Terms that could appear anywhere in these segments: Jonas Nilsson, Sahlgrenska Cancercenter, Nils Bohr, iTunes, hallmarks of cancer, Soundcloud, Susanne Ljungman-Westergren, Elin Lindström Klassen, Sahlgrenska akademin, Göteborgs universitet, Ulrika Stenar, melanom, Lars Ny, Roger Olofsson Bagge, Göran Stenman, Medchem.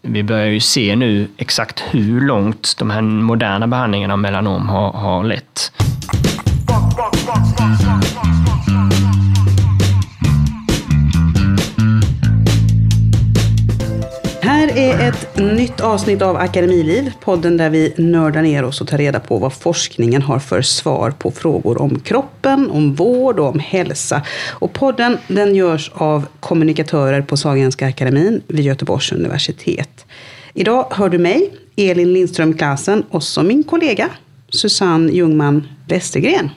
Vi börjar ju se nu exakt hur långt de här moderna behandlingarna av melanom har lett. Här är ett nytt avsnitt av Akademiliv, podden där vi nördar ner oss och tar reda på vad forskningen har för svar på frågor om kroppen, om vård och om hälsa. Och podden den görs av kommunikatörer på Sahlgrenska akademin vid Göteborgs universitet. Idag hör du mig, Elin Lindström Klassen, och så min kollega Susanne Ljungman-Westergren.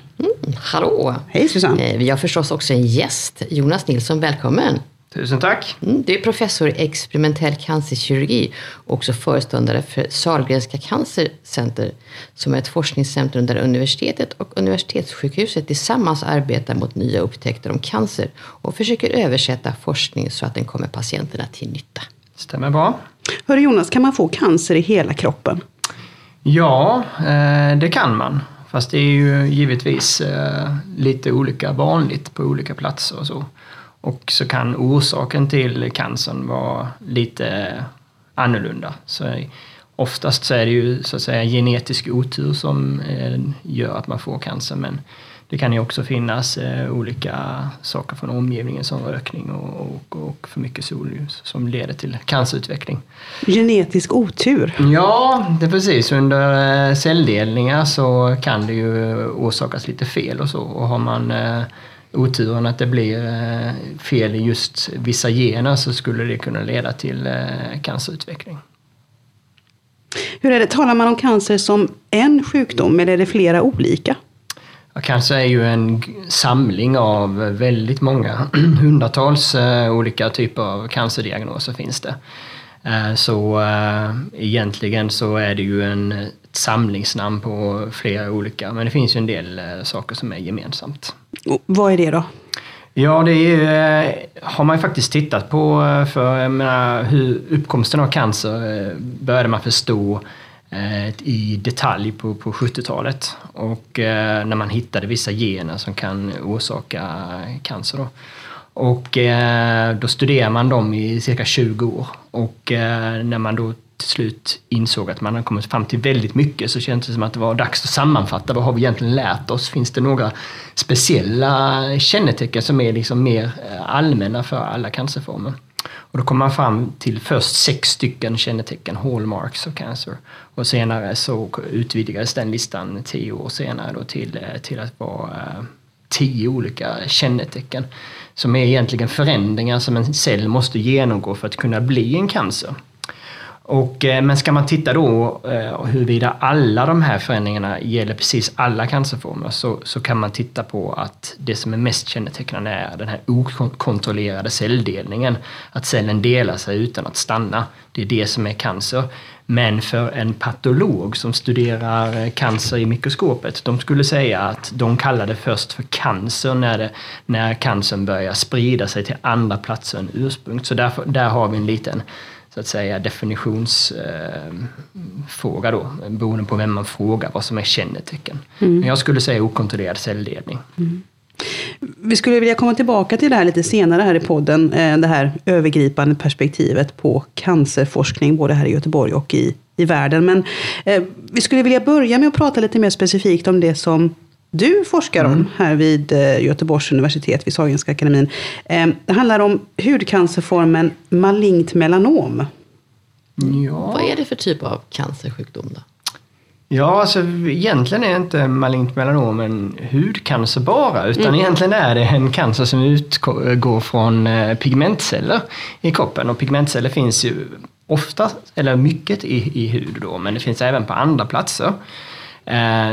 Hallå! Hej Susanne! Vi har förstås också en gäst, Jonas Nilsson, välkommen! Tusen tack. Du är professor i experimentell cancerkirurgi och också föreståndare för Sahlgrenska Cancercenter, som är ett forskningscentrum där universitetet och universitetssjukhuset tillsammans arbetar mot nya upptäckter om cancer och försöker översätta forskning så att den kommer patienterna till nytta. Stämmer bra. Hörru Jonas, kan man få cancer i hela kroppen? Ja, det kan man. Fast det är ju givetvis lite olika vanligt på olika platser och så. Och så kan orsaken till cancern vara lite annorlunda. Så oftast så är det ju så att säga genetisk otur som gör att man får cancer. Men det kan ju också finnas olika saker från omgivningen som rökning och för mycket solljus som leder till cancerutveckling. Genetisk otur? Ja, det är precis. Under celldelningar så kan det ju orsakas lite fel och så. Och har man oturen att det blir fel i just vissa gener så skulle det kunna leda till cancerutveckling. Hur är det? Talar man om cancer som en sjukdom eller är det flera olika? Ja, cancer är ju en samling av väldigt många, hundratals olika typer av cancerdiagnoser finns det. Så egentligen så är det ju ett samlingsnamn på flera olika, men det finns ju en del saker som är gemensamt. Och vad är det då? Ja, det har man ju faktiskt tittat på, för jag menar, hur uppkomsten av cancer började man förstå i detalj på 70-talet, och när man hittade vissa gener som kan orsaka cancer då. Och då studerar man dem i cirka 20 år, och när man då till slut insåg att man har kommit fram till väldigt mycket så kändes det som att det var dags att sammanfatta. Vad har vi egentligen lärt oss? Finns det några speciella kännetecken som är liksom mer allmänna för alla cancerformer? Och då kom man fram till först 6 stycken kännetecken, hallmarks of cancer. Och senare så utvidgades den listan 10 år senare då till att vara 10 olika kännetecken som är egentligen förändringar som en cell måste genomgå för att kunna bli en cancer. Men ska man titta då huruvida alla de här förändringarna gäller precis alla cancerformer så kan man titta på att det som är mest kännetecknande är den här okontrollerade celldelningen. Att cellen delar sig utan att stanna. Det är det som är cancer. Men för en patolog som studerar cancer i mikroskopet, de skulle säga att de kallar det först för cancer när cancern börjar sprida sig till andra platser än ursprung. Så där har vi en liten, så att säga, definitionsfråga då, beroende på vem man frågar vad som är kännetecken. Men jag skulle säga okontrollerad celldelning. Vi skulle vilja komma tillbaka till det här lite senare här i podden, det här övergripande perspektivet på cancerforskning både här i Göteborg och i världen. Men vi skulle vilja börja med att prata lite mer specifikt om det som du forskar om här vid Göteborgs universitet, vid Sahlgrenska akademin. Det handlar om hudcancerformen malignt melanom. Ja. Vad är det för typ av cancersjukdom då? Ja, alltså egentligen är inte malignt melanom en hudcancer bara, utan egentligen är det en cancer som utgår från pigmentceller i kroppen. Och pigmentceller finns ju ofta, eller mycket, i hud då, men det finns även på andra platser.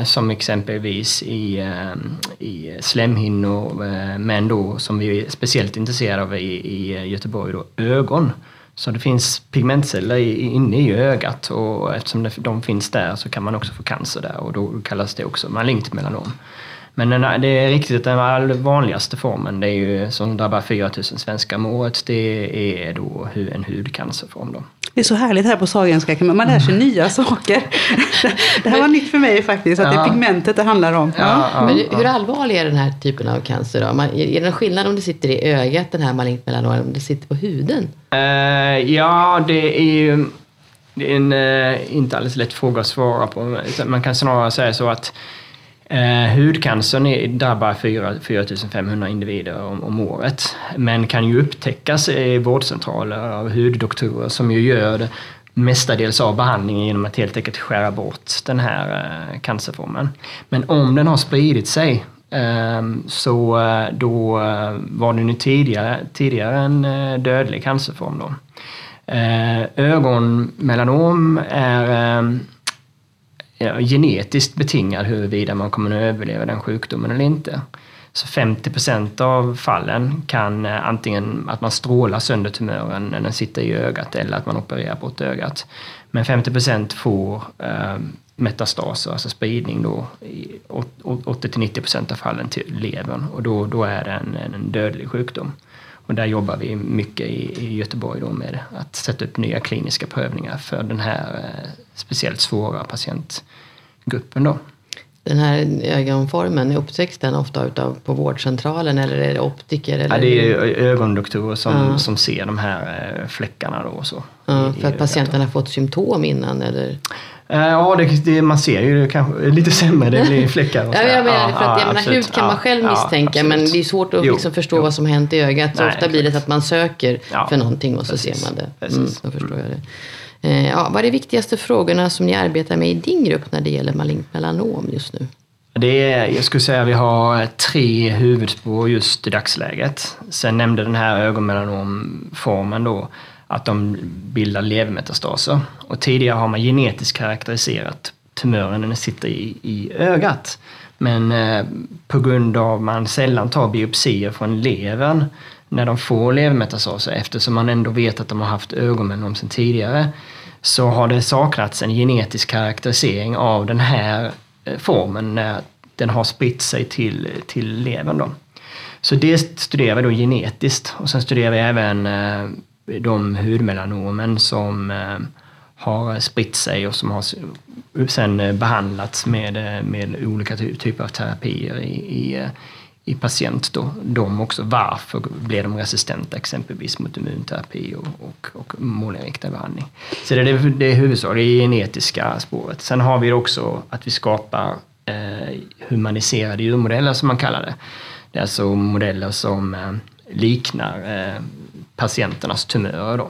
Som exempelvis i slemhinnor, men då som vi är speciellt intresserade av i Göteborg då, ögon. Så det finns pigmentceller inne i ögat, och eftersom de finns där så kan man också få cancer där, och då kallas det också malignt melanom. Men det är riktigt att den allra vanligaste formen, det är ju, som drabbar 4000 svenskar om året, det är då en hudcancerform då. Det är så härligt här på Sahlgrenska akademin. Man lär sig nya saker. Det här var nytt för mig faktiskt. Att det är pigmentet det handlar om. Men hur allvarlig är den här typen av cancer då? Är det en skillnad om det sitter i ögat, den här malignt melanom, om det sitter på huden? Det är ju en inte alldeles lätt fråga att svara på. Man kan snarare säga så att hudcancern drabbar 4 500 individer om året, men kan ju upptäckas i vårdcentraler av huddoktorer som ju gör det mestadels av behandlingen genom att helt enkelt skära bort den här cancerformen. Men om den har spridit sig så då var den ju tidigare en dödlig cancerform då. Ögonmelanom är genetiskt betingad huruvida man kommer att överleva den sjukdomen eller inte. Så 50% av fallen kan antingen att man strålar sönder tumören när den sitter i ögat eller att man opererar bort ögat. Men 50% får metastaser, alltså spridning då, 80-90% av fallen till levern, och då är det en dödlig sjukdom. Och där jobbar vi mycket i Göteborg då med att sätta upp nya kliniska prövningar för den här speciellt svåra patientgruppen då. Den här ögonformen, är upptäcks den ofta på vårdcentralen eller är det optiker? Eller? Ja, det är ögondoktorer som ser de här fläckarna då. Och så. Ja, för att patienten har fått symptom innan eller? Ja, man ser ju det kanske lite sämre, det blir fläckar och så. Hud kan man själv misstänka, men det är svårt att förstå vad som hänt i ögat. Så ofta blir det att man söker för någonting och så ser man det. Då förstår jag det. Vad är de viktigaste frågorna som ni arbetar med i din grupp när det gäller malignt melanom just nu? Jag skulle säga att vi har 3 huvudspår just i dagsläget. Sen nämnde den här ögonmelanomformen då att de bildar levermetastaser. Och tidigare har man genetiskt karaktäriserat tumören när den sitter i ögat. Men på grund av att man sällan tar biopsier från levern när de får levermetastaser, eftersom man ändå vet att de har haft ögonmelanom sedan tidigare, så har det saknats en genetisk karaktärisering av den här formen när den har spritt sig till levern då. Så det studerar vi då genetiskt, och sen studerar vi även de hudmelanomen som har spritt sig och som har sen behandlats med olika typer av terapier i patient då. De också, varför blir de resistenta exempelvis mot immunterapi och målinriktad behandling. Så det är huvudsakligen det genetiska spåret. Sen har vi också att vi skapar humaniserade djurmodeller som man kallar det. Det är alltså modeller som liknar patienternas tumörer då.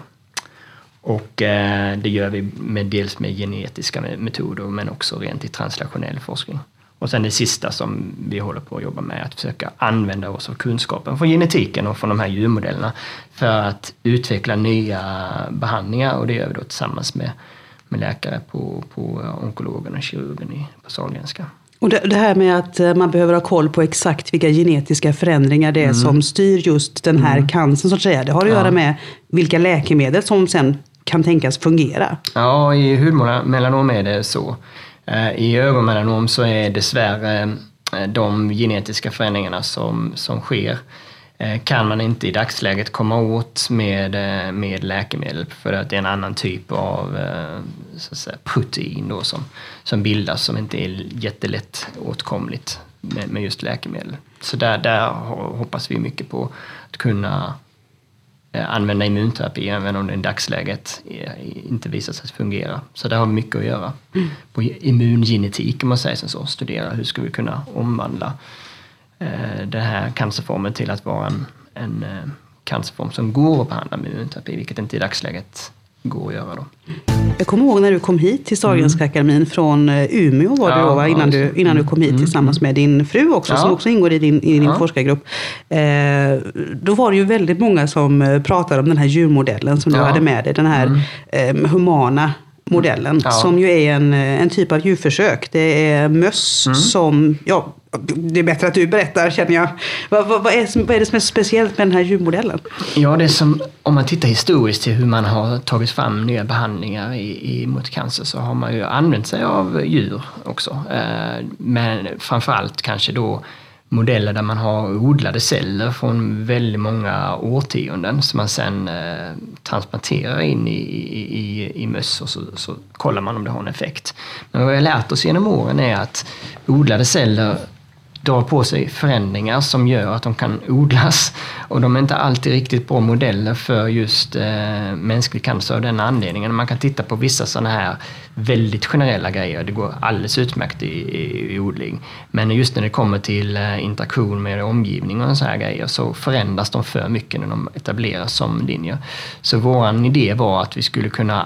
Och det gör vi dels med genetiska metoder men också rent i translationell forskning. Och sen det sista som vi håller på att jobba med är att försöka använda oss av kunskapen från genetiken och från de här djurmodellerna för att utveckla nya behandlingar, och det gör vi då tillsammans med läkare på onkologen och kirurgen på Sahlgrenska. Och det här med att man behöver ha koll på exakt vilka genetiska förändringar det är som styr just den här cancern, så att säga. Det har att göra med vilka läkemedel som sen kan tänkas fungera. Ja, i hudmelanom är det så. I ögonmelanom så är dessvärre de genetiska förändringarna som sker kan man inte i dagsläget komma åt med läkemedel, för att det är en annan typ av så att säga, protein då som bildas som inte är jättelätt åtkomligt med just läkemedel. Så där hoppas vi mycket på att kunna använda immunterapi även om det i dagsläget inte visar sig att fungera. Så där har vi mycket att göra på immungenetik, om man säger så. Studera hur ska vi kunna omvandla den här cancerformen till att vara en cancerform som går att behandla med immunterapi, vilket inte i dagsläget går att göra då. Jag kommer ihåg när du kom hit till Sahlgrenska akademin från Umeå var det då, va? Innan du kom hit tillsammans med din fru också, som också ingår i din forskargrupp. Då var det ju väldigt många som pratade om den här djurmodellen som du hade med dig, den här humana modellen, som ju är en typ av djurförsök. Det är möss som... Ja, det är bättre att du berättar, känner jag. Vad är det som är speciellt med den här djurmodellen? Ja, det är som om man tittar historiskt till hur man har tagit fram nya behandlingar mot cancer, så har man ju använt sig av djur också. Men framförallt kanske då modeller där man har odlade celler från väldigt många årtionden som man sen transplanterar in i möss, och så kollar man om det har en effekt. Men vad jag har lärt oss genom åren är att odlade celler drar på sig förändringar som gör att de kan odlas, och de är inte alltid riktigt bra modeller för just mänsklig cancer av den anledningen. Man kan titta på vissa sådana här väldigt generella grejer, det går alldeles utmärkt i odling, men just när det kommer till interaktion med omgivning och sådana här grejer så förändras de för mycket när de etableras som linjer. Så våran idé var att vi skulle kunna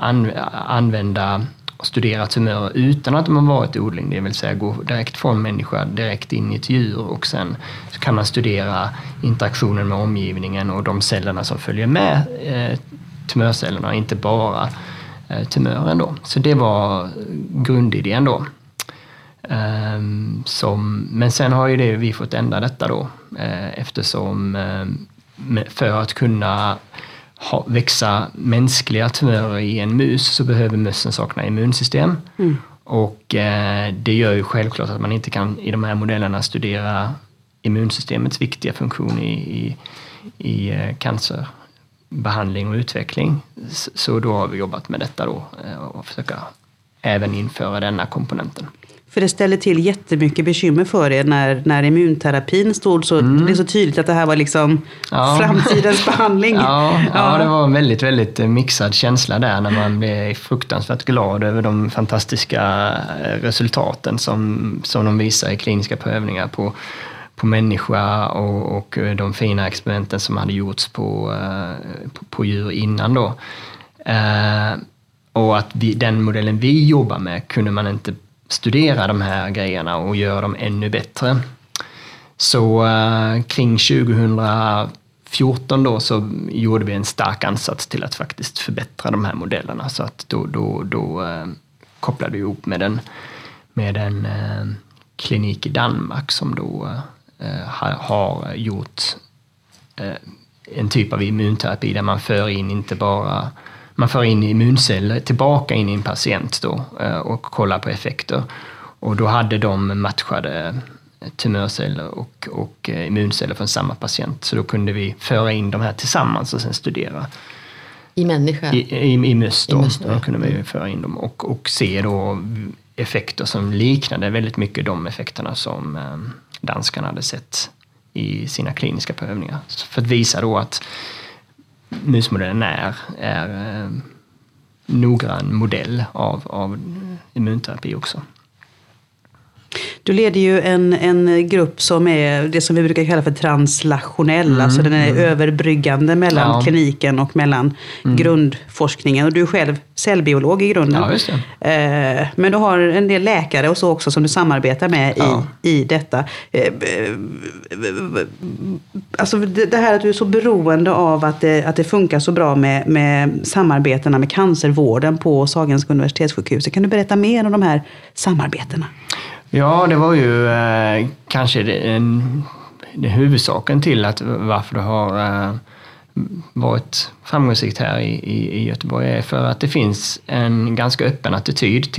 använda studerat tumörer utan att de har varit i odling, det vill säga gå direkt från människa direkt in i ett djur, och sen så kan man studera interaktionen med omgivningen och de cellerna som följer med tumörcellerna, inte bara tumören då. Så det var grundidén då. Men sen har ju vi fått ändra detta då, eftersom för att kunna växa mänskliga tumörer i en mus så behöver mössen sakna immunsystem. Mm. Och det gör ju självklart att man inte kan i de här modellerna studera immunsystemets viktiga funktion i cancerbehandling och utveckling. Så då har vi jobbat med detta då och försöka även införa denna komponenten. För det ställer till jättemycket bekymmer för er när immunterapin stod, så det är så tydligt att det här var liksom framtidens behandling. Ja, det var en väldigt, väldigt mixad känsla där när man blev fruktansvärt glad över de fantastiska resultaten som de visar i kliniska prövningar på människa och de fina experimenten som hade gjorts på djur innan då. Och att den modellen vi jobbar med kunde man inte studera de här grejerna och göra dem ännu bättre. Så kring 2014 då så gjorde vi en stark ansats till att faktiskt förbättra de här modellerna, så att då kopplade vi ihop med en klinik i Danmark som då har gjort en typ av immunterapi där man för in immunceller tillbaka in i en patient då, och kollar på effekter. Och då hade de matchade tumörceller och immunceller från samma patient. Så då kunde vi föra in de här tillsammans och sen studera. I människa? I möss då. Då kunde vi föra in dem och se då effekter som liknade väldigt mycket de effekterna som danskarna hade sett i sina kliniska prövningar. För att visa då att musmodellen är noggrann modell av immunterapi också. Du leder ju en grupp som är det som vi brukar kalla för translationell. Alltså den är överbryggande mellan kliniken och mellan grundforskningen. Och du är själv cellbiolog i grunden. Ja, just det. Men du har en del läkare och så också som du samarbetar med i detta. Alltså det här att du är så beroende av att det funkar så bra med samarbetena med cancervården på Sahlgrenska universitetssjukhuset. Kan du berätta mer om de här samarbetena? Ja, det var ju kanske den huvudsaken till att varför det har varit framgångsrikt här i Göteborg, är för att det finns en ganska öppen attityd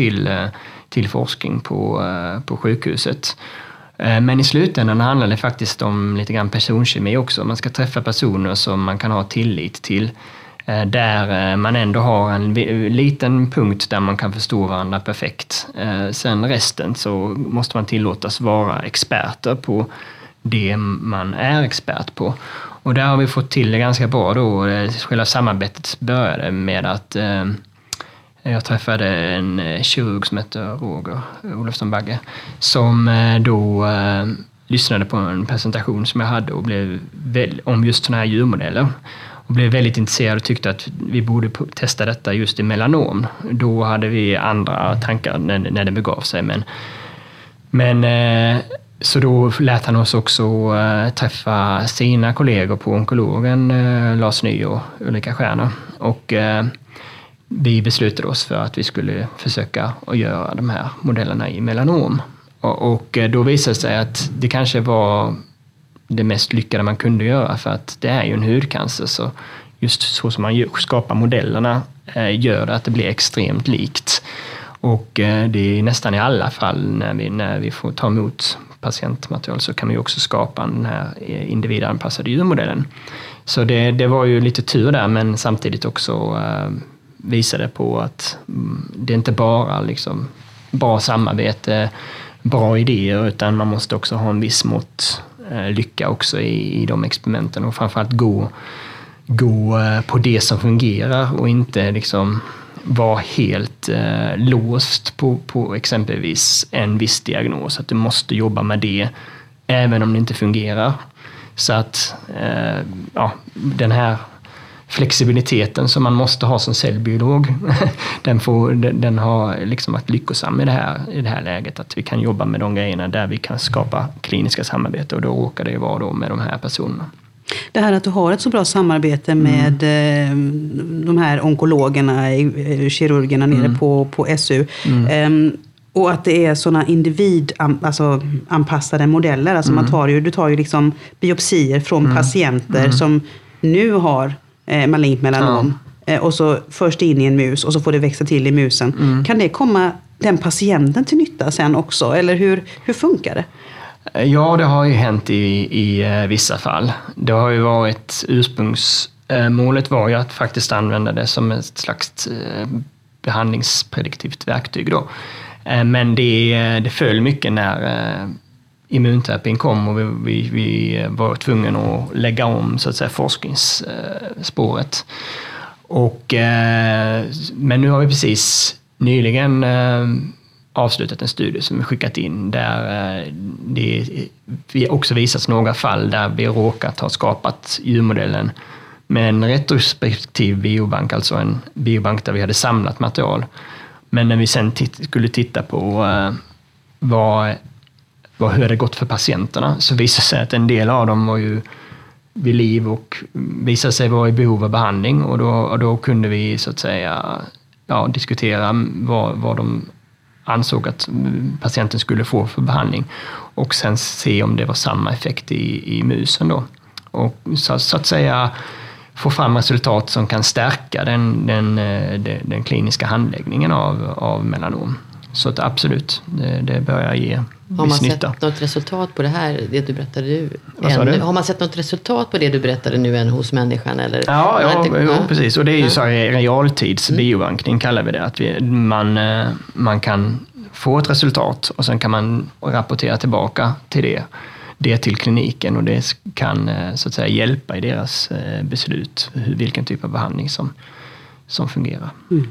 till forskning på sjukhuset. Men i slutändan handlar det faktiskt om lite grann personkemi också. Man ska träffa personer som man kan ha tillit till, där man ändå har en liten punkt där man kan förstå varandra perfekt. Sen resten så måste man tillåtas vara experter på det man är expert på. Och där har vi fått till det ganska bra då. Själva samarbetet började med att jag träffade en kirurg som heter Roger Olofsson Bagge, som då lyssnade på en presentation som jag hade och blev om just sådana här djurmodeller. Och blev väldigt intresserad och tyckte att vi borde testa detta just i melanom. Då hade vi andra tankar när det begav sig. Men så då lät han oss också träffa sina kollegor på onkologen Lars Ny och Ulrika Stenar. Och vi beslutade oss för att vi skulle försöka att göra de här modellerna i melanom. Och då visade det sig att det kanske var det mest lyckade man kunde göra, för att det är ju en hudcancer, så just så som man skapar modellerna gör det att det blir extremt likt. Och det är nästan i alla fall när vi får ta emot patientmaterial så kan vi också skapa den här individanpassade djurmodellen. Så det var ju lite tur där, men samtidigt också visade på att det inte bara liksom bra samarbete, bra idéer, utan man måste också ha en viss mått lycka också i de experimenten och framförallt gå på det som fungerar och inte liksom vara helt låst på exempelvis en viss diagnos, att du måste jobba med det även om det inte fungerar. Så att den här flexibiliteten som man måste ha som cellbiolog den har liksom varit lyckosam i det här läget, att vi kan jobba med de grejerna där vi kan skapa kliniska samarbete, och då råkar det vara då med de här personerna. Det här att du har ett så bra samarbete med de här onkologerna, kirurgerna nere på SU. Och att det är sådana individanpassade modeller. Alltså du tar ju liksom biopsier från patienter som nu har malignt melanom. Ja. Och så först in i en mus och så får det växa till i musen. Kan det komma den patienten till nytta sen också? Eller hur funkar det? Ja, det har ju hänt i vissa fall. Det har ju varit ursprungsmålet var ju att faktiskt använda det som ett slags behandlingsprediktivt verktyg då. Men det föll mycket när immunterapin kom och vi var tvungna att lägga om så att säga forskningsspåret. Men nu har vi precis nyligen avslutat en studie som vi skickat in där det också visats några fall där vi råkat ha skapat djurmodellen med en retrospektiv biobank, alltså en biobank där vi hade samlat material. Men när vi sen skulle titta på hur det gått för patienterna, så visade sig att en del av dem var ju vid liv och visade sig vara i behov av behandling, och då kunde vi så att säga diskutera vad de ansåg att patienten skulle få för behandling och sen se om det var samma effekt i musen då. Och så att säga få fram resultat som kan stärka den kliniska handläggningen av melanom. Så att absolut, det börjar ge viss nytta. Har man sett något resultat på det här, det du berättade nu? Vad sa du? Har man sett något resultat på det du berättade nu än hos människan? Eller? Ja, precis. Och det är ju så här realtidsbiobankning kallar vi det. Att man kan få ett resultat och sen kan man rapportera tillbaka till det till kliniken, och det kan så att säga hjälpa i deras beslut vilken typ av behandling som fungerar. Mm.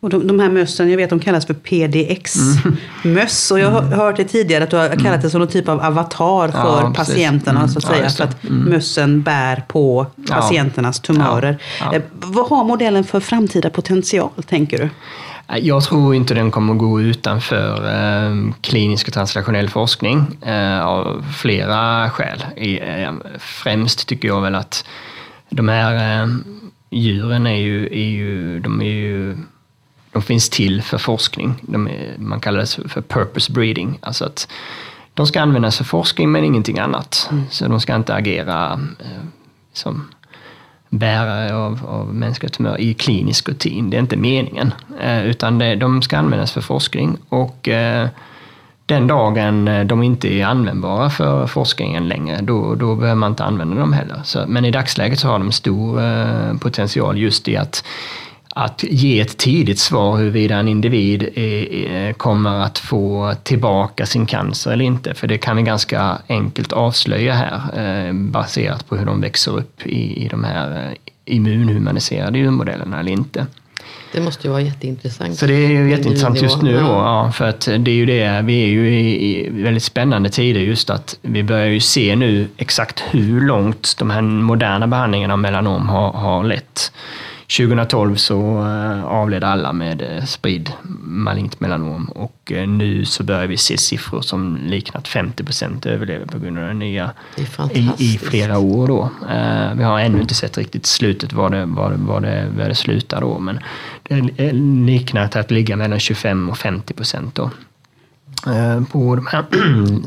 Och de här mössen, jag vet de kallas för PDX-möss, och jag har hört det tidigare att du har kallat det som någon typ av avatar för patienterna så att säga, för att mössen bär på patienternas tumörer. Ja. Ja. Vad har modellen för framtida potential, tänker du? Jag tror inte den kommer gå utanför klinisk och translationell forskning av flera skäl. Främst tycker jag väl att de här djuren de finns till för forskning. Man kallar det för purpose breeding. Alltså att de ska användas för forskning men ingenting annat. Så de ska inte agera som bärare av mänskliga tumörer i klinisk rutin. Det är inte meningen. Utan de ska användas för forskning. Och den dagen de inte är användbara för forskningen längre, då behöver man inte använda dem heller. Men i dagsläget så har de stor potential just i att ge ett tidigt svar huruvida en individ kommer att få tillbaka sin cancer eller inte. För det kan vi ganska enkelt avslöja här baserat på hur de växer upp i de här immunhumaniserade djurmodellerna eller inte. Det måste ju vara jätteintressant. Så det är ju jätteintressant just nu då, för att det är ju det, vi är ju i väldigt spännande tider, just att vi börjar ju se nu exakt hur långt de här moderna behandlingarna av melanom har lett. 2012 så avled alla med spridd malignt melanom, och nu så börjar vi se siffror som liknat 50% överlever på grund av det nya i flera år då. Vi har ännu inte sett riktigt slutet var det slutar då, men det liknar att ligga mellan 25% och 50% då på de här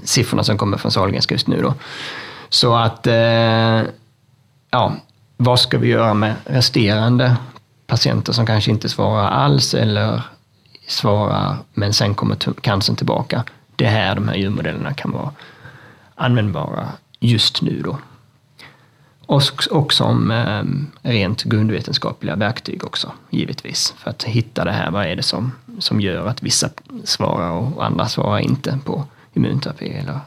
siffrorna som kommer från Sahlgrenska just nu då. Så att vad ska vi göra med resterande patienter som kanske inte svarar alls eller svarar, men sen kommer cancern tillbaka. Det här, de här djurmodellerna kan vara användbara just nu då. Och som rent grundvetenskapliga verktyg också, givetvis. För att hitta det här, vad är det som gör att vissa svarar och andra svarar inte på immunterapi eller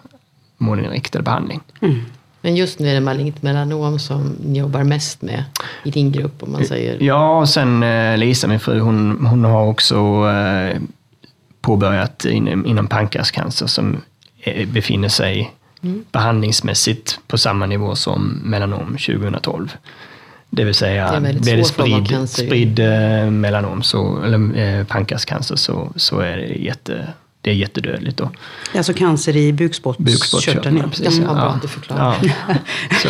målinriktad behandling. Mm. Men just nu är det malignt melanom som ni jobbar mest med i din grupp, om man säger. Ja, och sen Lisa, min fru, hon har också påbörjat inom pankreascancer som befinner sig behandlingsmässigt på samma nivå som melanom 2012. Det vill säga, blir det spridd melanom eller pankreascancer så är det det är jättedödligt då. Alltså cancer i bukspottkörteln.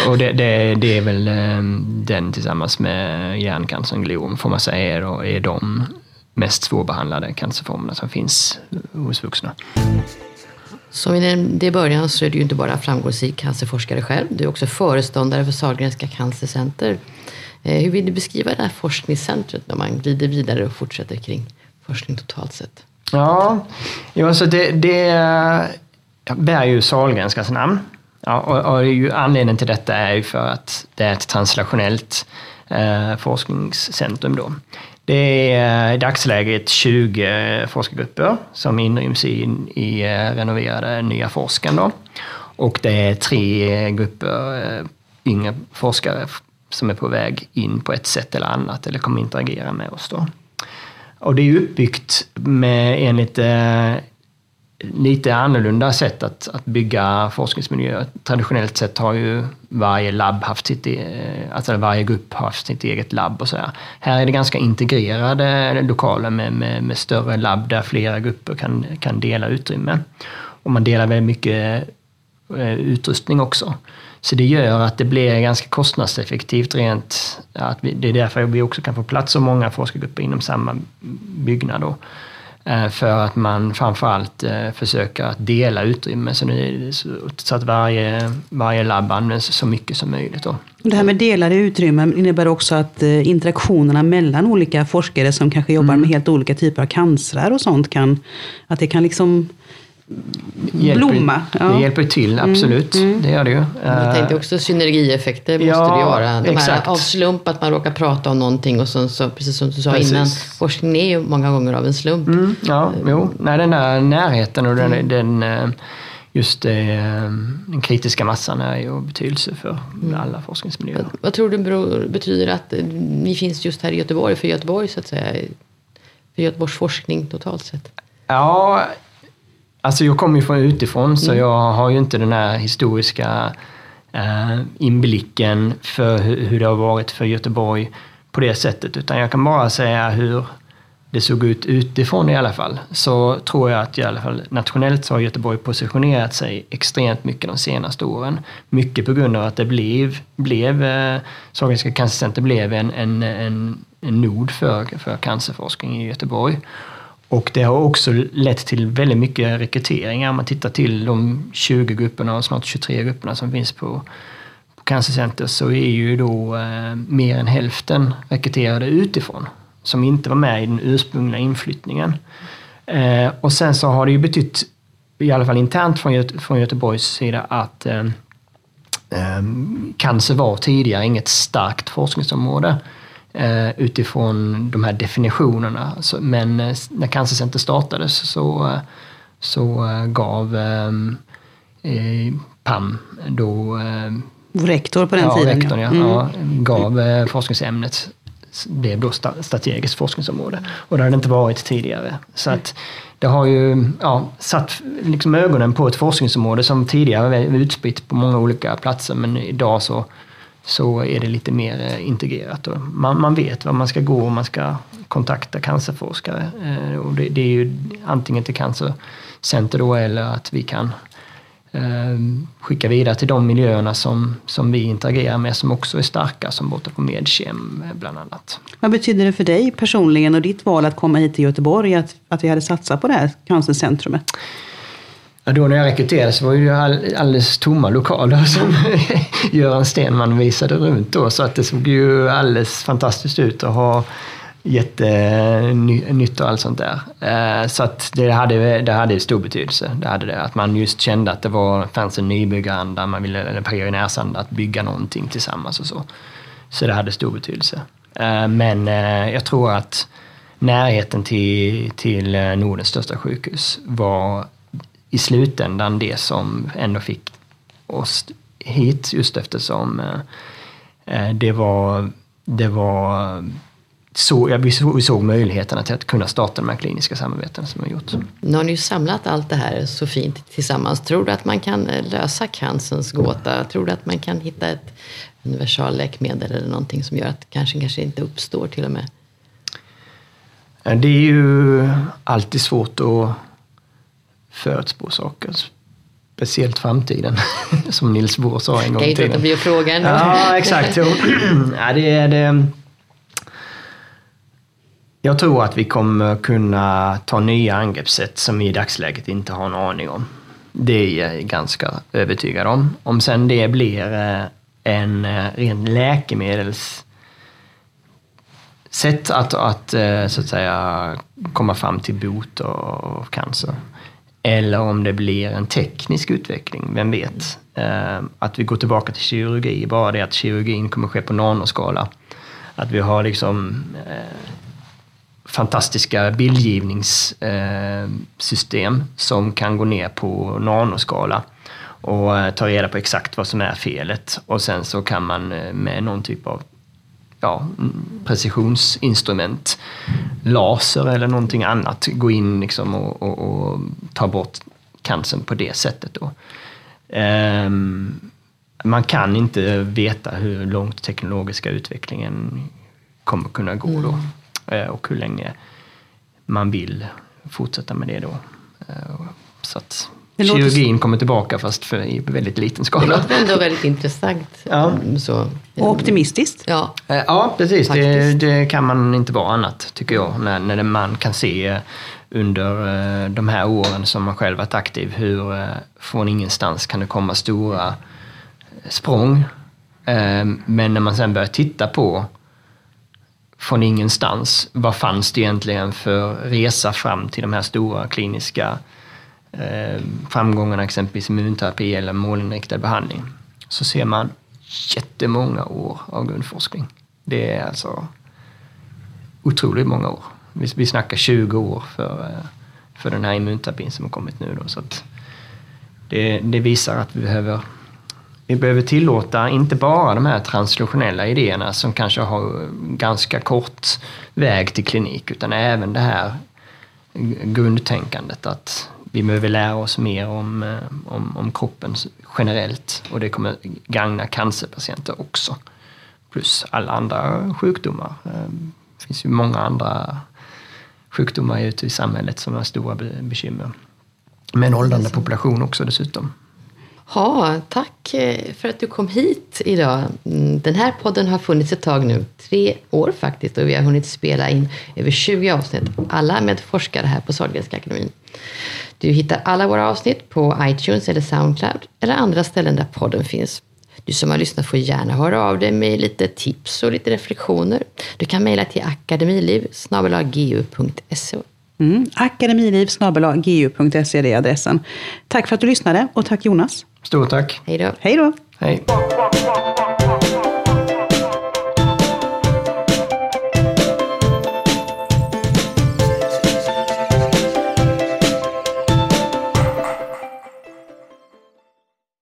Och det är väl den tillsammans med hjärncancer och gliom, får man säga, är de mest svårbehandlade cancerformerna som finns hos vuxna. Som i början så är du ju inte bara framgångsrik cancerforskare själv. Du är också föreståndare för Sahlgrenska Cancercenter. Hur vill du beskriva det här forskningscentret när man glider vidare och fortsätter kring forskning totalt sett? Ja, så det bär ju Sahlgrenskas namn. Ja, och det är ju, anledningen till detta är ju för att det är ett translationellt forskningscentrum då. Det är i dagsläget 20 forskargrupper som inryms i renoverade Nya Forskan då. Och det är 3 grupper yngre forskare som är på väg in på ett sätt eller annat, eller kommer interagera med oss då. Och det är uppbyggt med enligt lite annorlunda sätt att bygga forskningsmiljöer. Traditionellt sett har ju varje labb haft varje grupp haft sitt eget labb och så här. Här är det ganska integrerade lokaler med större labb där flera grupper kan dela utrymme. Och man delar väldigt mycket utrustning också. Så det gör att det blir ganska kostnadseffektivt rent. Det är därför vi också kan få plats så många forskargrupper inom samma byggnad då. För att man framförallt försöker att dela utrymme så att varje labb används så mycket som möjligt då. Det här med delade utrymmen innebär också att interaktionerna mellan olika forskare som kanske jobbar med helt olika typer av cancer och sånt att det kan liksom blomma. Ja. Det hjälper till, absolut. Mm. Det gör det ju. Jag tänkte också synergieffekter måste det vara. De här av slump att man råkar prata om någonting och så precis som du sa innan, forskning är ju många gånger av en slump. Mm. Ja, jo. Nej, den där närheten och den kritiska massan är ju betydelse för alla forskningsmiljöer. Vad tror du betyder att ni finns just här i Göteborg, för Göteborg så att säga, för Göteborgs forskning totalt sett? Ja, alltså jag kommer ju från utifrån så jag har ju inte den här historiska inblicken för hur det har varit för Göteborg på det sättet, utan jag kan bara säga hur det såg ut utifrån i alla fall. Så tror jag att i alla fall nationellt så har Göteborg positionerat sig extremt mycket de senaste åren. Mycket på grund av att det blev Sahlgrenska Cancercenter blev en nod för cancerforskning i Göteborg. Och det har också lett till väldigt mycket rekryteringar. Om man tittar till de 20 grupperna och snart 23 grupperna som finns på cancercenter, så är ju då mer än hälften rekryterade utifrån som inte var med i den ursprungliga inflyttningen. Och sen så har det ju betytt, i alla fall internt från Göteborgs sida, att cancer var tidigare inget starkt forskningsområde utifrån de här definitionerna. Men när Cancercenter startades så gav PAM då... rektor på den tiden. Rektorn, gav forskningsämnet. Det är då strategiskt forskningsområde. Och det har det inte varit tidigare. Så att det har ju satt liksom ögonen på ett forskningsområde som tidigare var utspritt på många olika platser. Men idag så är det lite mer integrerat. Man vet var man ska gå om man ska kontakta cancerforskare. Och det är ju antingen till cancercenter då, eller att vi kan skicka vidare till de miljöerna som vi interagerar med, som också är starka, som borta på Medchem bland annat. Vad betyder det för dig personligen och ditt val att komma hit till Göteborg, att vi hade satsat på det här cancercentrumet? Ja, då när jag rekryterade så var det ju alldeles tomma lokaler som Göran Stenman visade runt då, så att det såg ju alldeles fantastiskt ut att ha jättenytt och allt sånt där. Så att det hade stor betydelse. Det hade det. Att man just kände att fanns en nybyggaranda, man ville en pionjärsanda att bygga någonting tillsammans och så. Så det hade stor betydelse. Men jag tror att närheten till Nordens största sjukhus var i slutändan det som ändå fick oss hit, just eftersom det var så vi såg möjligheterna till att kunna starta de här kliniska samarbeten som vi har gjort. Nu har ni ju samlat allt det här så fint tillsammans. Tror du att man kan lösa cancerns gåta? Tror du att man kan hitta ett universalläkemedel eller någonting som gör att kanske inte uppstår till och med? Det är ju alltid svårt att förutspå saker. Speciellt framtiden, som Nils Bohr sa en gång i tiden. Det blir frågan. Ja, exakt. Ja, det. Jag tror att vi kommer kunna ta nya angreppssätt som vi i dagsläget inte har en aning om. Det är jag ganska övertygad om. Om sen det blir en ren läkemedelssätt att så att säga komma fram till bot av cancer. Eller om det blir en teknisk utveckling, vem vet. Att vi går tillbaka till kirurgi, bara det att kirurgin kommer ske på nanoskala. Att vi har liksom fantastiska bildgivningssystem som kan gå ner på nanoskala och ta reda på exakt vad som är felet. Och sen så kan man med någon typ av precisionsinstrument, laser eller någonting annat, gå in liksom och ta bort cancern på det sättet då. Man kan inte veta hur långt teknologiska utvecklingen kommer kunna gå då. Och hur länge man vill fortsätta med det då. Så att kirurgin kommer tillbaka, fast i väldigt liten skala. Det låter ändå väldigt intressant. Ja. Så. Och optimistiskt. Ja, precis. Det kan man inte vara annat, tycker jag. När man kan se under de här åren som man själv varit aktiv, hur från ingenstans kan det komma stora språng. Men när man sen börjar titta på från ingenstans, vad fanns det egentligen för resa fram till de här stora kliniska framgångarna, exempelvis immunterapi eller målinriktad behandling, så ser man jättemånga år av grundforskning. Det är alltså otroligt många år. Vi snackar 20 år för den här immunterapin som har kommit nu då, så att det visar att vi behöver tillåta inte bara de här translationella idéerna som kanske har ganska kort väg till klinik, utan även det här grundtänkandet att vi behöver lära oss mer om kroppen generellt, och det kommer gagna cancerpatienter också. Plus alla andra sjukdomar. Det finns ju många andra sjukdomar ute i samhället som har stora bekymmer. Men åldrande population också dessutom. Ja, tack för att du kom hit idag. Den här podden har funnits ett tag nu, 3 år faktiskt, och vi har hunnit spela in över 20 avsnitt, alla med forskare här på Sahlgrenska akademin. Du hittar alla våra avsnitt på iTunes eller Soundcloud eller andra ställen där podden finns. Du som har lyssnat får gärna höra av dig med lite tips och lite reflektioner. Du kan mejla till akademiliv@gu.se. Akademiliv@gu.se är adressen. Tack för att du lyssnade, och tack Jonas. Stort tack. Hej då. Hej då. Hej.